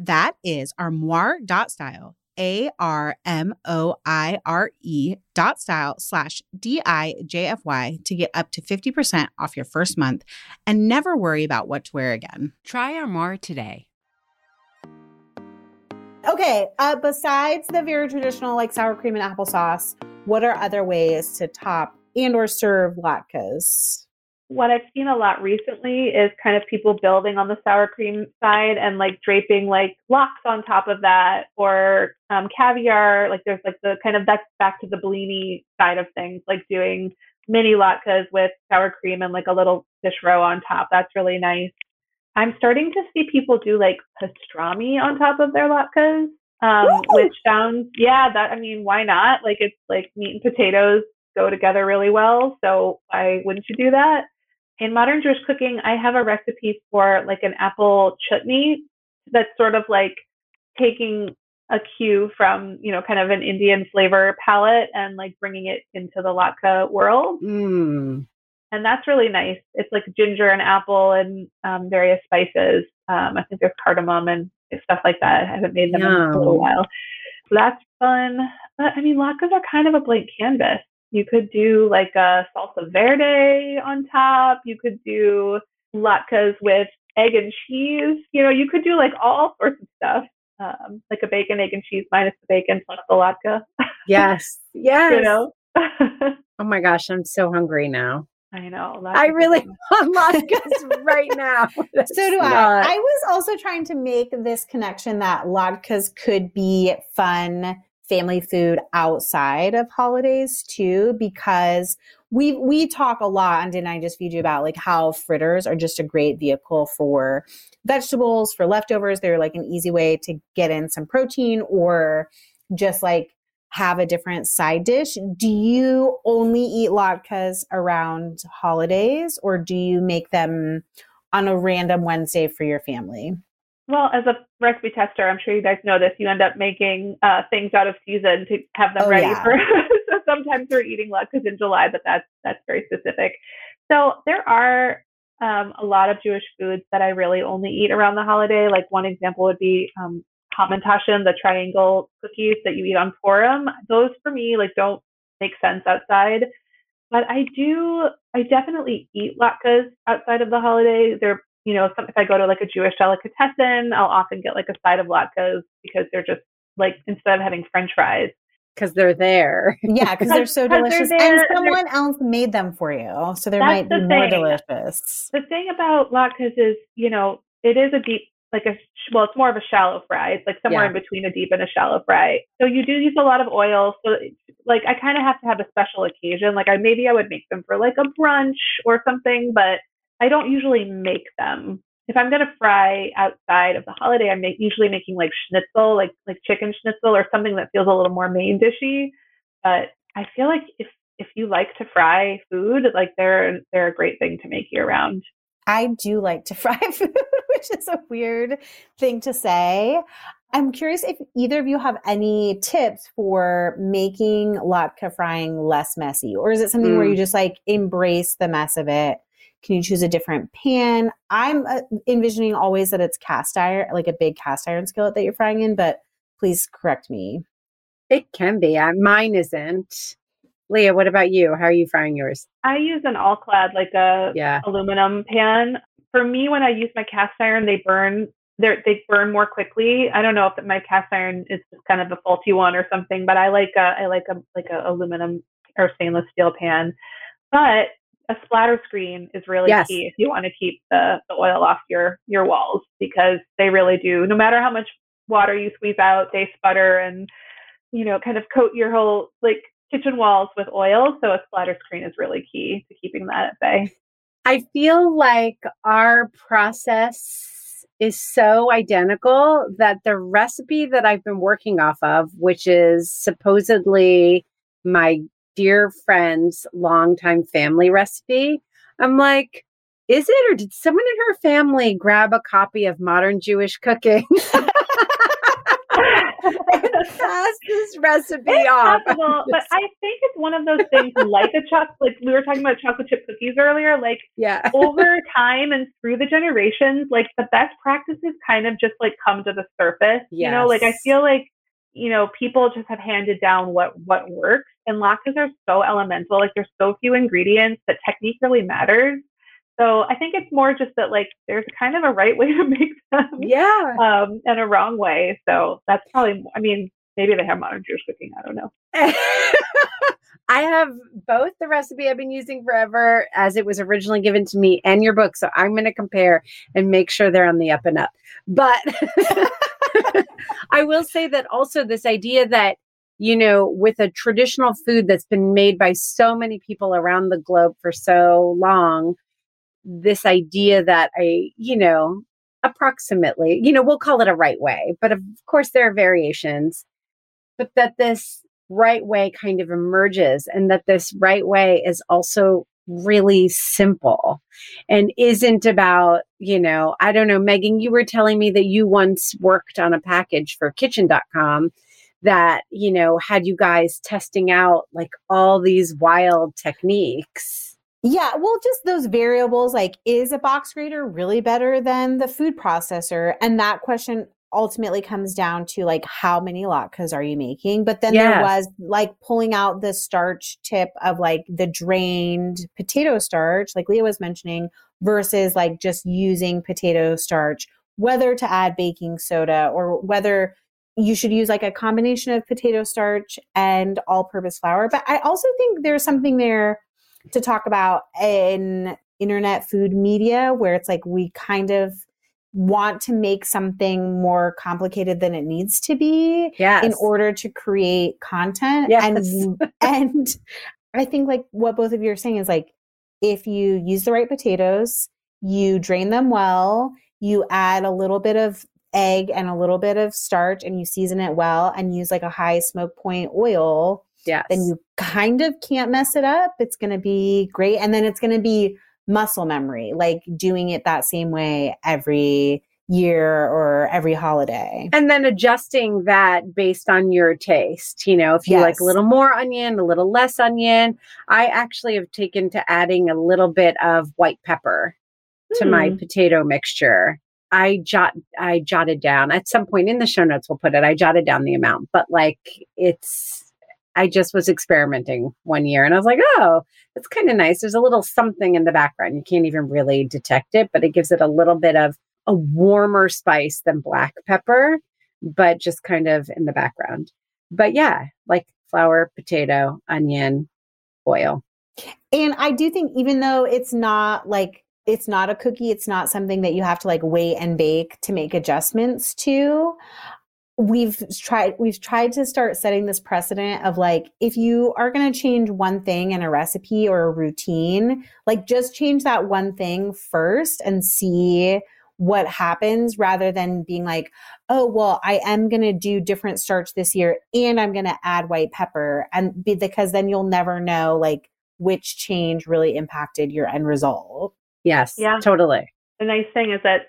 That is armoire.style, ARMOIRE.style/DIJFY to get up to 50% off your first month and never worry about what to wear again. Try Armoire today. Okay, besides the very traditional like sour cream and applesauce, what are other ways to top and or serve latkes? What I've seen a lot recently is kind of people building on the sour cream side and like draping like lox on top of that, or caviar. Like there's like the kind of, that's back to the blini side of things, like doing mini latkes with sour cream and like a little fish roe on top. That's really nice. I'm starting to see people do like pastrami on top of their latkes, which sounds, I mean, why not? Like it's like meat and potatoes go together really well. So why wouldn't you do that? In Modern Jewish Cooking, I have a recipe for like an apple chutney that's sort of like taking a cue from, you know, kind of an Indian flavor palette and like bringing it into the latke world. Mm. And that's really nice. It's like ginger and apple and various spices. I think there's cardamom and stuff like that. I haven't made them in a little while. So that's fun. But I mean, latkes are kind of a blank canvas. You could do like a salsa verde on top. You could do latkes with egg and cheese. You know, you could do like all sorts of stuff, like a bacon, egg and cheese minus the bacon plus the latke. Yes. Yes. You know? Oh my gosh, I'm so hungry now. I know. I really want latkes right now. That's so do I. I was also trying to make this connection that latkes could be fun family food outside of holidays too, because we talk a lot on Didn't I Just Feed You about like how fritters are just a great vehicle for vegetables, for leftovers. They're like an easy way to get in some protein or just like have a different side dish. Do you only eat latkes around holidays, or do you make them on a random Wednesday for your family? Well, as a recipe tester, I'm sure you guys know this, you end up making things out of season to have them ready for so sometimes we're eating latkes in July, but that's very specific. So there are a lot of Jewish foods that I really only eat around the holiday. Like one example would be hamantashen, the triangle cookies that you eat on Purim. Those for me, like, don't make sense outside, but I definitely eat latkes outside of the holiday. They're, you know, if I go to like a Jewish delicatessen, I'll often get like a side of latkes because they're just like, instead of having French fries. Because they're there. Yeah, because they're so delicious. They're there, and someone else made them for you. So they might be more delicious. The thing about latkes is, you know, it is a deep, like a, well, it's more of a shallow fry. It's like somewhere in between a deep and a shallow fry. So you do use a lot of oil. So like, I kind of have to have a special occasion. Like maybe I would make them for like a brunch or something, but I don't usually make them. If I'm going to fry outside of the holiday, I'm usually making like schnitzel, like chicken schnitzel or something that feels a little more main dishy. But I feel like if you like to fry food, like they're a great thing to make year round. I do like to fry food, which is a weird thing to say. I'm curious if either of you have any tips for making latke frying less messy, or is it something where you just like embrace the mess of it? Can you choose a different pan? I'm envisioning always that it's cast iron, like a big cast iron skillet that you're frying in, but please correct me. It can be. Mine isn't. Leah, what about you? How are you frying yours? I use an all-clad, like a aluminum pan. For me, when I use my cast iron, they burn more quickly. I don't know if my cast iron is just kind of a faulty one or something, but I like a aluminum or stainless steel pan. But a splatter screen is really key if you want to keep the oil off your walls, because they really do, no matter how much water you squeeze out, they sputter and, you know, kind of coat your whole like kitchen walls with oil. So a splatter screen is really key to keeping that at bay. I feel like our process is so identical that the recipe that I've been working off of, which is supposedly my dear friend's longtime family recipe. I'm like, is it, or did someone in her family grab a copy of Modern Jewish Cooking and pass this recipe off? Possible, but I think it's one of those things like a we were talking about chocolate chip cookies earlier, like over time and through the generations, like the best practices kind of just like come to the surface, you know, like I feel like, you know, people just have handed down what works, and latkes are so elemental. Like there's so few ingredients that technique really matters. So I think it's more just that like there's kind of a right way to make them, and a wrong way. So that's probably. I mean, maybe they have Modern Jewish Cooking. I don't know. I have both the recipe I've been using forever as it was originally given to me and your book. So I'm going to compare and make sure they're on the up and up. But I will say that also this idea that, you know, with a traditional food that's been made by so many people around the globe for so long, this idea that approximately, you know, we'll call it a right way, but of course there are variations, but that this right way kind of emerges, and that this right way is also really simple and isn't about, you know, I don't know, Megan, you were telling me that you once worked on a package for kitchen.com that, you know, had you guys testing out like all these wild techniques. Yeah, well, just those variables, like, is a box grater really better than the food processor? And that question ultimately comes down to like how many latkes are you making? But then there was like pulling out the starch tip of like the drained potato starch, like Leah was mentioning, versus like just using potato starch, whether to add baking soda or whether you should use like a combination of potato starch and all-purpose flour. But I also think there's something there to talk about an internet food media where it's like we kind of want to make something more complicated than it needs to be in order to create content. And I think like what both of you are saying is like, if you use the right potatoes, you drain them well, you add a little bit of egg and a little bit of starch and you season it well and use like a high smoke point oil, then you kind of can't mess it up. It's going to be great. And then it's going to be muscle memory, like doing it that same way every year or every holiday. And then adjusting that based on your taste. You know, if you like a little more onion, a little less onion. I actually have taken to adding a little bit of white pepper to my potato mixture. I jotted down at some point in the show notes, we'll put it. I jotted down the amount, but like I just was experimenting one year and I was like, oh, that's kind of nice. There's a little something in the background. You can't even really detect it, but it gives it a little bit of a warmer spice than black pepper, but just kind of in the background. But yeah, like flour, potato, onion, oil. And I do think even though it's not like, it's not a cookie, it's not something that you have to like wait and bake to make adjustments to. We've tried to start setting this precedent of like, if you are going to change one thing in a recipe or a routine, like just change that one thing first and see what happens, rather than being like, oh, well, I am going to do different starch this year and I'm going to add white pepper. And because then you'll never know like which change really impacted your end result. Yes, totally. The nice thing is that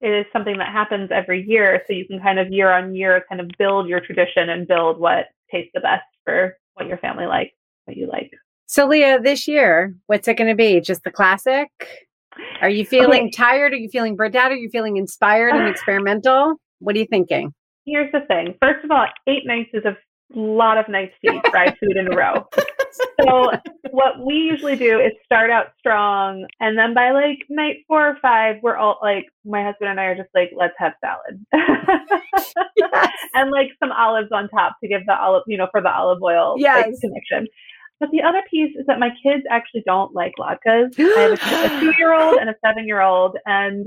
it is something that happens every year. So you can kind of year on year kind of build your tradition and build what tastes the best for what your family likes, what you like. So Leah, this year, what's it going to be? Just the classic? Are you feeling tired? Are you feeling burnt out? Are you feeling inspired and experimental? What are you thinking? Here's the thing. First of all, 8 nights is a lot of nights to eat fried food in a row. So what we usually do is start out strong. And then by like night 4 or 5, we're all like, my husband and I are just like, let's have salad and like some olives on top to give the olive, you know, for the olive oil connection. But the other piece is that my kids actually don't like latkes. I have a 2-year-old and a 7-year-old and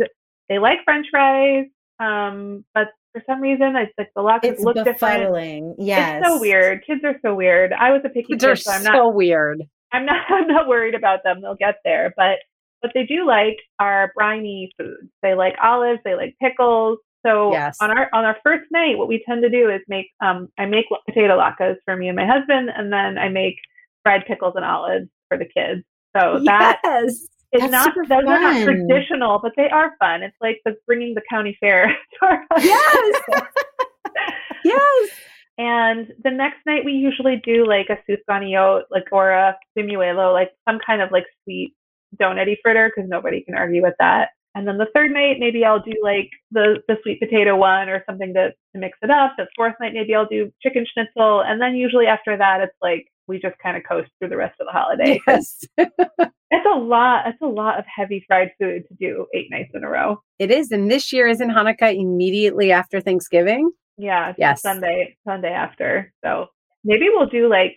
they like French fries. But for some reason, it's like the latkes look befuddling. Different. Yes. It's so weird. Kids are so weird. I was a picky kid, so I'm not so weird. I'm not worried about them. They'll get there. But what they do like are briny foods. They like olives. They like pickles. So on our first night, what we tend to do is make I make potato latkes for me and my husband, and then I make fried pickles and olives for the kids. So Those are not traditional, but they are fun. It's like bringing the county fair to our house. Yes. And the next night we usually do like a sufganiyot, like or a bimuelo, like some kind of like sweet donutty fritter because nobody can argue with that. And then the third night, maybe I'll do like the sweet potato one or something to mix it up. The fourth night, maybe I'll do chicken schnitzel. And then usually after that, it's like we just kind of coast through the rest of the holiday. Yes. It's a lot of heavy fried food to do 8 nights in a row. It is. And this year is in Hanukkah immediately after Thanksgiving. Yeah. Yes. Sunday after. So maybe we'll do like,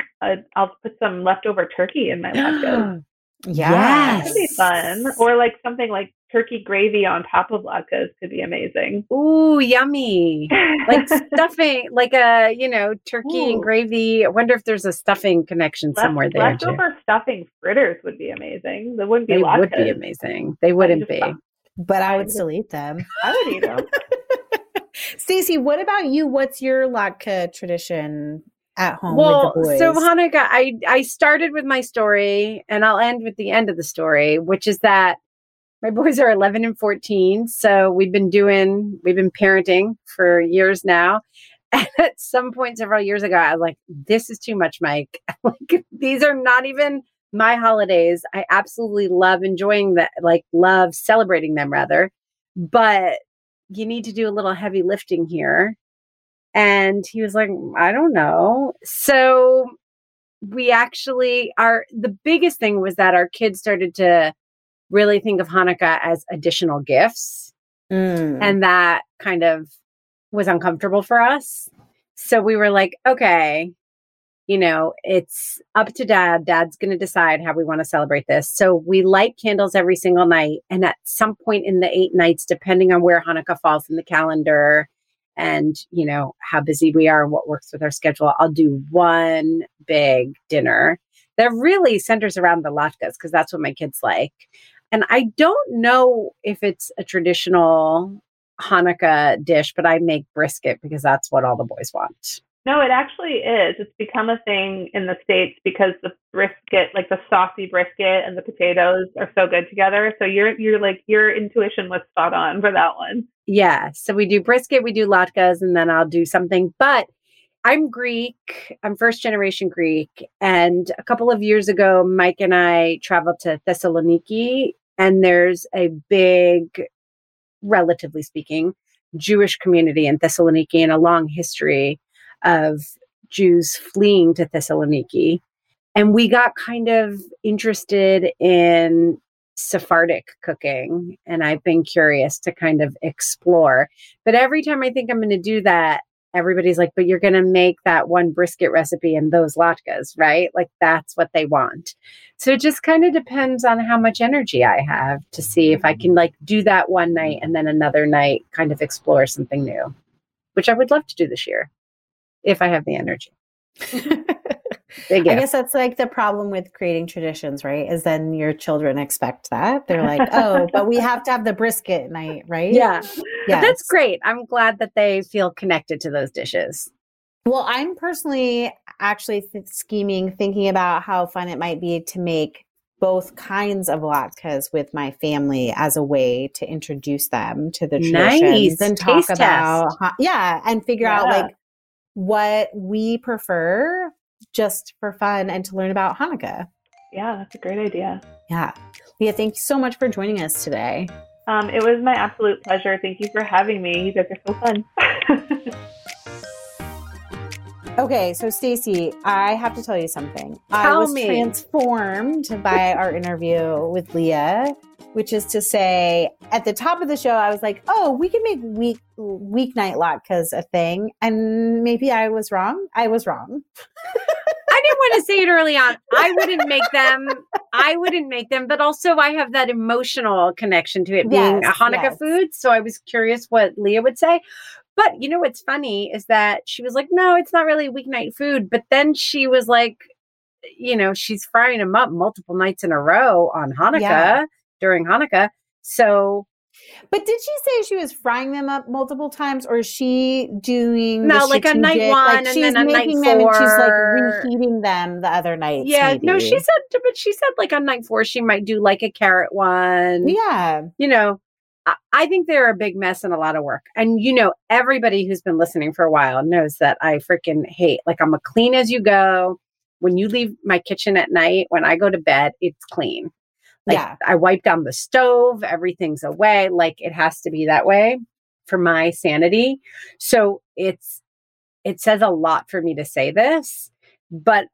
I'll put some leftover turkey in my latkes. Yes. That'd be fun. Or like something like turkey gravy on top of latkes could be amazing. Ooh, yummy. Like stuffing, like a, you know, turkey and gravy. I wonder if there's a stuffing connection somewhere there. Leftover stuffing fritters would be amazing. They would be amazing. They wouldn't be. But I would still eat them. I would eat them. Stacey, what about you? What's your latke tradition at home with the boys? So Hanukkah, I started with my story and I'll end with the end of the story, which is that my boys are 11 and 14, so we've been parenting for years now. And at some point several years ago, I was like, this is too much, Mike. Like, these are not even my holidays. I absolutely love enjoying that, like love celebrating them rather, but you need to do a little heavy lifting here. And he was like, I don't know. So we actually the biggest thing was that our kids started to really think of Hanukkah as additional gifts. And that kind of was uncomfortable for us. So we were like, okay, you know, it's up to dad. Dad's going to decide how we want to celebrate this. So we light candles every single night. And at some point in the 8 nights, depending on where Hanukkah falls in the calendar and, you know, how busy we are and what works with our schedule, I'll do one big dinner that really centers around the latkes because that's what my kids like. And I don't know if it's a traditional Hanukkah dish, but I make brisket because that's what all the boys want. No, it actually is. It's become a thing in the States because the brisket, like the saucy brisket and the potatoes are so good together. So you're like, your intuition was spot on for that one. Yeah. So we do brisket, we do latkes, and then I'll do something. But I'm Greek. I'm first generation Greek. And a couple of years ago, Mike and I traveled to Thessaloniki, and there's a big, relatively speaking, Jewish community in Thessaloniki and a long history of Jews fleeing to Thessaloniki. And we got kind of interested in Sephardic cooking. And I've been curious to kind of explore. But every time I think I'm going to do that, everybody's like, but you're going to make that one brisket recipe and those latkes, right? Like that's what they want. So it just kind of depends on how much energy I have to see if I can like do that one night and then another night kind of explore something new, which I would love to do this year. If I have the energy. I guess that's like the problem with creating traditions, right? Is then your children expect that. They're like, oh, but we have to have the brisket night, right? Yeah. Yes. That's great. I'm glad that they feel connected to those dishes. Well, I'm personally actually thinking about how fun it might be to make both kinds of latkes with my family as a way to introduce them to the traditions. Nice. And talk taste about, and figure out like, what we prefer just for fun and to learn about Hanukkah. Yeah, that's a great idea. Yeah. Leah, thank you so much for joining us today. It was my absolute pleasure. Thank you for having me. You guys are so fun. Okay, so Stacey, I have to tell you something. I was transformed by our interview with Leah, which is to say, at the top of the show, I was like, oh, we can make weeknight latkes a thing. And maybe I was wrong. I didn't want to say it early on. I wouldn't make them. But also I have that emotional connection to it being a Hanukkah food. So I was curious what Leah would say. But you know what's funny is that she was like, no, it's not really weeknight food. But then she was like, you know, she's frying them up multiple nights in a row on Hanukkah. Yeah. During Hanukkah. So, but did she say she was frying them up multiple times, or is she doing like a night one like and then a night four? And she's like reheating them the other night. Yeah, maybe. No, she said, but she said like on night 4 she might do like a carrot one. Yeah, you know, I think they're a big mess and a lot of work. And you know, everybody who's been listening for a while knows that I freaking hate. Like I'm a clean as you go. When you leave my kitchen at night, when I go to bed, it's clean. Like, yeah, I wipe down the stove. Everything's away. Like it has to be that way for my sanity. So it says a lot for me to say this, but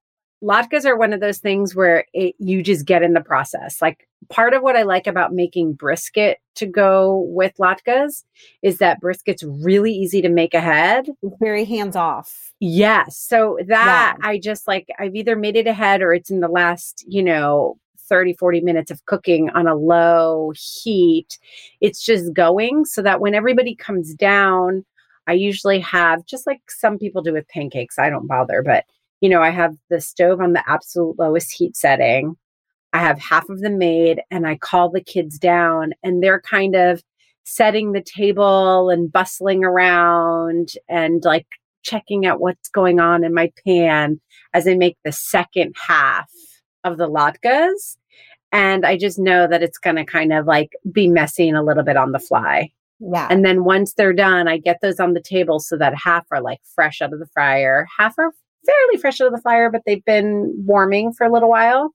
latkes are one of those things where you just get in the process. Like part of what I like about making brisket to go with latkes is that brisket's really easy to make ahead. Very hands off. Yeah. So that I just like, I've either made it ahead or it's in the last, you know, 30, 40 minutes of cooking on a low heat. It's just going so that when everybody comes down, I usually have, just like some people do with pancakes, I don't bother, but you know, I have the stove on the absolute lowest heat setting. I have half of them made and I call the kids down and they're kind of setting the table and bustling around and like checking out what's going on in my pan as I make the second half of the latkes. And I just know that it's going to kind of like be messy and a little bit on the fly. Yeah. And then once they're done, I get those on the table so that half are like fresh out of the fryer, half are fairly fresh out of the fryer, but they've been warming for a little while.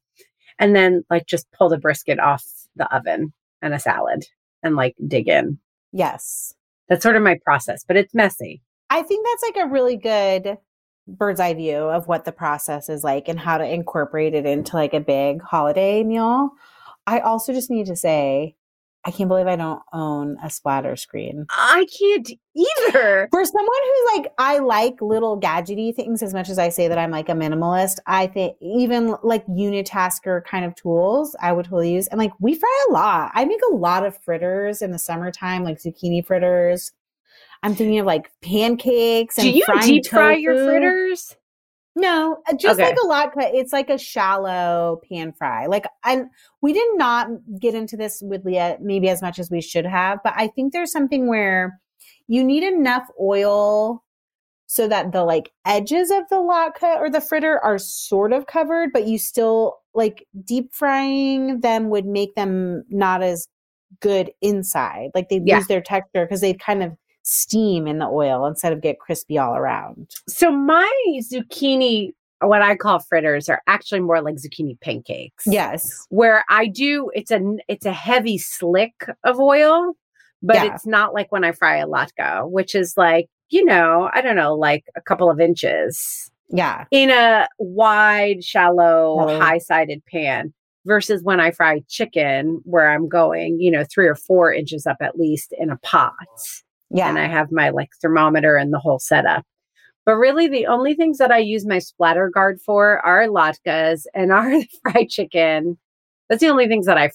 And then like just pull the brisket off the oven and a salad and like dig in. Yes. That's sort of my process, but it's messy. I think that's like a really good bird's eye view of what the process is like and how to incorporate it into like a big holiday meal. I also just need to say, I can't believe I don't own a splatter screen. I can't either. For someone who's like, I like little gadgety things as much as I say that I'm like a minimalist, I think even like unitasker kind of tools I would totally use. And like we fry a lot. I make a lot of fritters in the summertime, like zucchini fritters. I'm thinking of like pancakes and frying tofu. Do you deep fry your fritters? No, just okay. Like a lot. It's like a shallow pan fry. Like we did not get into this with Leah maybe as much as we should have, but I think there's something where you need enough oil so that the like edges of the latke or the fritter are sort of covered, but you still like deep frying them would make them not as good inside. Like they lose their texture because they kind of steam in the oil instead of get crispy all around. So my zucchini, what I call fritters, are actually more like zucchini pancakes. Yes. Where I do, it's a heavy slick of oil, but it's not like when I fry a latke, which is like, you know, I don't know, like a couple of inches. Yeah. In a wide, shallow, high-sided pan. Versus when I fry chicken, where I'm going, you know, 3 or 4 inches up at least in a pot. Yeah. And I have my like thermometer and the whole setup. But really the only things that I use my splatter guard for are latkes and are the fried chicken. That's the only things that I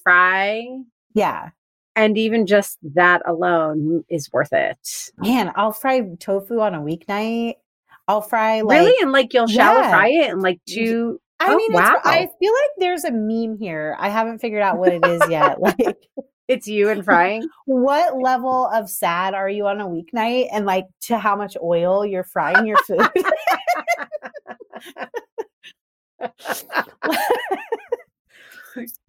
fry. Yeah. And even just that alone is worth it. Man, I'll fry tofu on a weeknight. I'll fry like... Really? And like you'll shallow fry it and like do... I mean, wow. I feel like there's a meme here. I haven't figured out what it is yet. Like... It's you and frying. What level of sad are you on a weeknight and like to how much oil you're frying your food?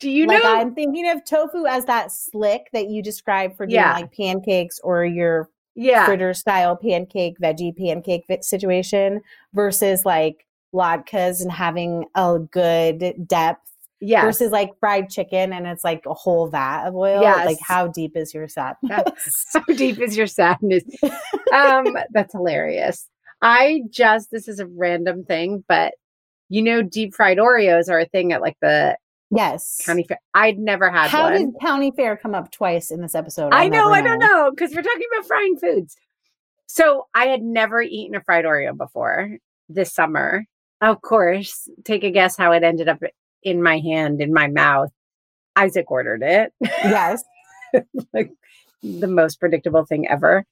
Do you know? I'm thinking of tofu as that slick that you described for doing like pancakes or your fritter style pancake, veggie pancake situation versus like latkes and having a good depth. Yes. Versus like fried chicken and it's like a whole vat of oil. Yes. Like how deep is your sadness? How deep is your sadness? That's hilarious. This is a random thing, but you know, deep fried Oreos are a thing at like the county fair. I'd never had one. How did county fair come up twice in this episode? I don't know. Cause we're talking about frying foods. So I had never eaten a fried Oreo before this summer. Of course, take a guess how it ended up in my hand, in my mouth. Isaac ordered it. Yes. Like the most predictable thing ever.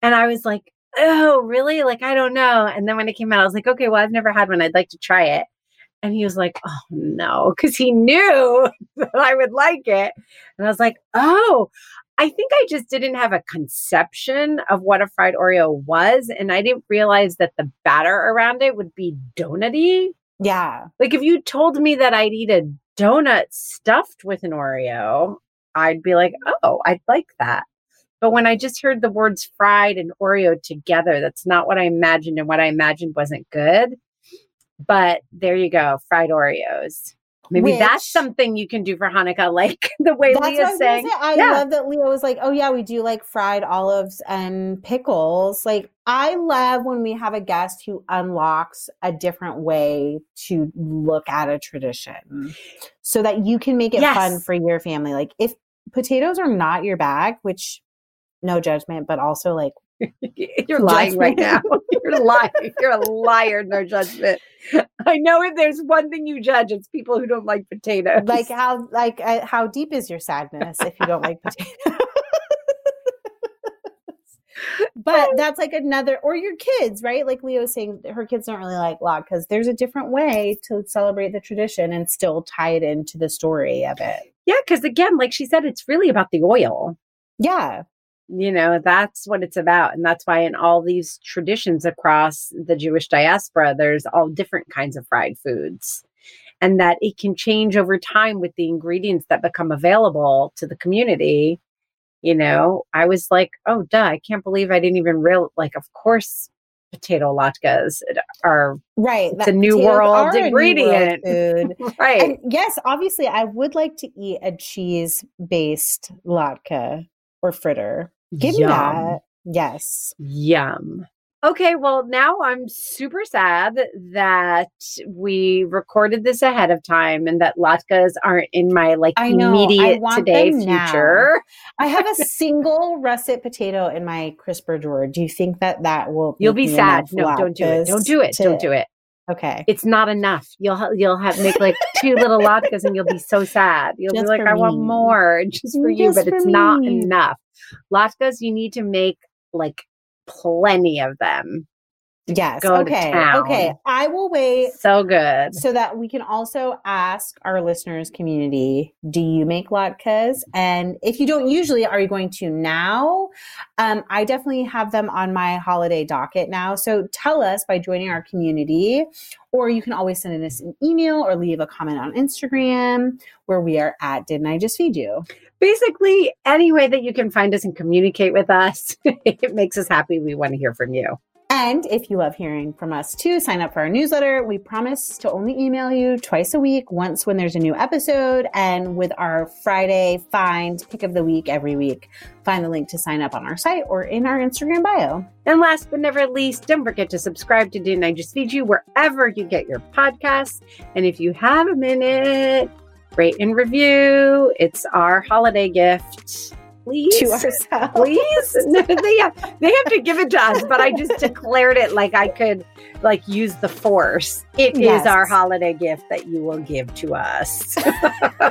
And I was like, oh, really? Like, I don't know. And then when it came out, I was like, okay, well, I've never had one. I'd like to try it. And he was like, oh no, because he knew that I would like it. And I was like, oh, I think I just didn't have a conception of what a fried Oreo was. And I didn't realize that the batter around it would be donut-y. Yeah. Like if you told me that I'd eat a donut stuffed with an Oreo, I'd be like, oh, I'd like that. But when I just heard the words fried and Oreo together, that's not what I imagined. And what I imagined wasn't good. But there you go. Fried Oreos. Maybe that's something you can do for Hanukkah. Like the way Leah's saying. I love that Leah was like, oh yeah, we do like fried olives and pickles. Like I love when we have a guest who unlocks a different way to look at a tradition so that you can make it fun for your family. Like if potatoes are not your bag, which no judgment, but also like. You're lying right now. You're lying. You're a liar. No judgment. I know if there's one thing you judge, it's people who don't like potatoes. Like how deep is your sadness if you don't like potatoes? But that's like another, or your kids, right? Like Leo was saying, her kids don't really like latkes because there's a different way to celebrate the tradition and still tie it into the story of it. Yeah, because again, like she said, it's really about the oil. Yeah. You know, that's what it's about. And that's why in all these traditions across the Jewish diaspora, there's all different kinds of fried foods and that it can change over time with the ingredients that become available to the community. You know, I was like, oh, duh, I can't believe I didn't even realize, like, of course, potato latkes are right. It's a new world ingredient. Food. Right. And yes, obviously, I would like to eat a cheese-based latke or fritter. Give me that. Yes. Yum. Okay, well, now I'm super sad that we recorded this ahead of time and that latkes aren't in my immediate today future. I have a single russet potato in my crisper drawer. Do you think that will? You'll be sad. No, don't do it. Don't do it. Okay, it's not enough. You'll have make two little latkes and you'll be so sad. You'll just be like, I want more just for you, but it's not enough. Latkes, you need to make plenty of them. Yes. Go to town. Okay. I will wait. So good. So that we can also ask our listeners community, do you make latkes? And if you don't usually, are you going to now? I definitely have them on my holiday docket now. So tell us by joining our community, or you can always send us an email or leave a comment on Instagram where we are at Didn't I Just Feed You? Basically, any way that you can find us and communicate with us, it makes us happy. We want to hear from you. And if you love hearing from us too, sign up for our newsletter. We promise to only email you twice a week, once when there's a new episode, and with our Friday Find Pick of the Week every week. Find the link to sign up on our site or in our Instagram bio. And last but never least, don't forget to subscribe to Didn't I Just Feed You wherever you get your podcasts. And if you have a minute, rate and review. It's our holiday gift. Please. To ourselves. Please. No, they have to give it to us, but I just declared it I could use the force. It is our holiday gift that you will give to us. A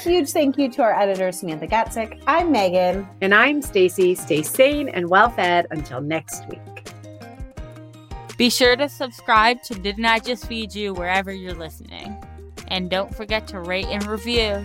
huge thank you to our editor, Samantha Gatzik. I'm Megan. And I'm Stacy. Stay sane and well fed until next week. Be sure to subscribe to Didn't I Just Feed You wherever you're listening. And don't forget to rate and review.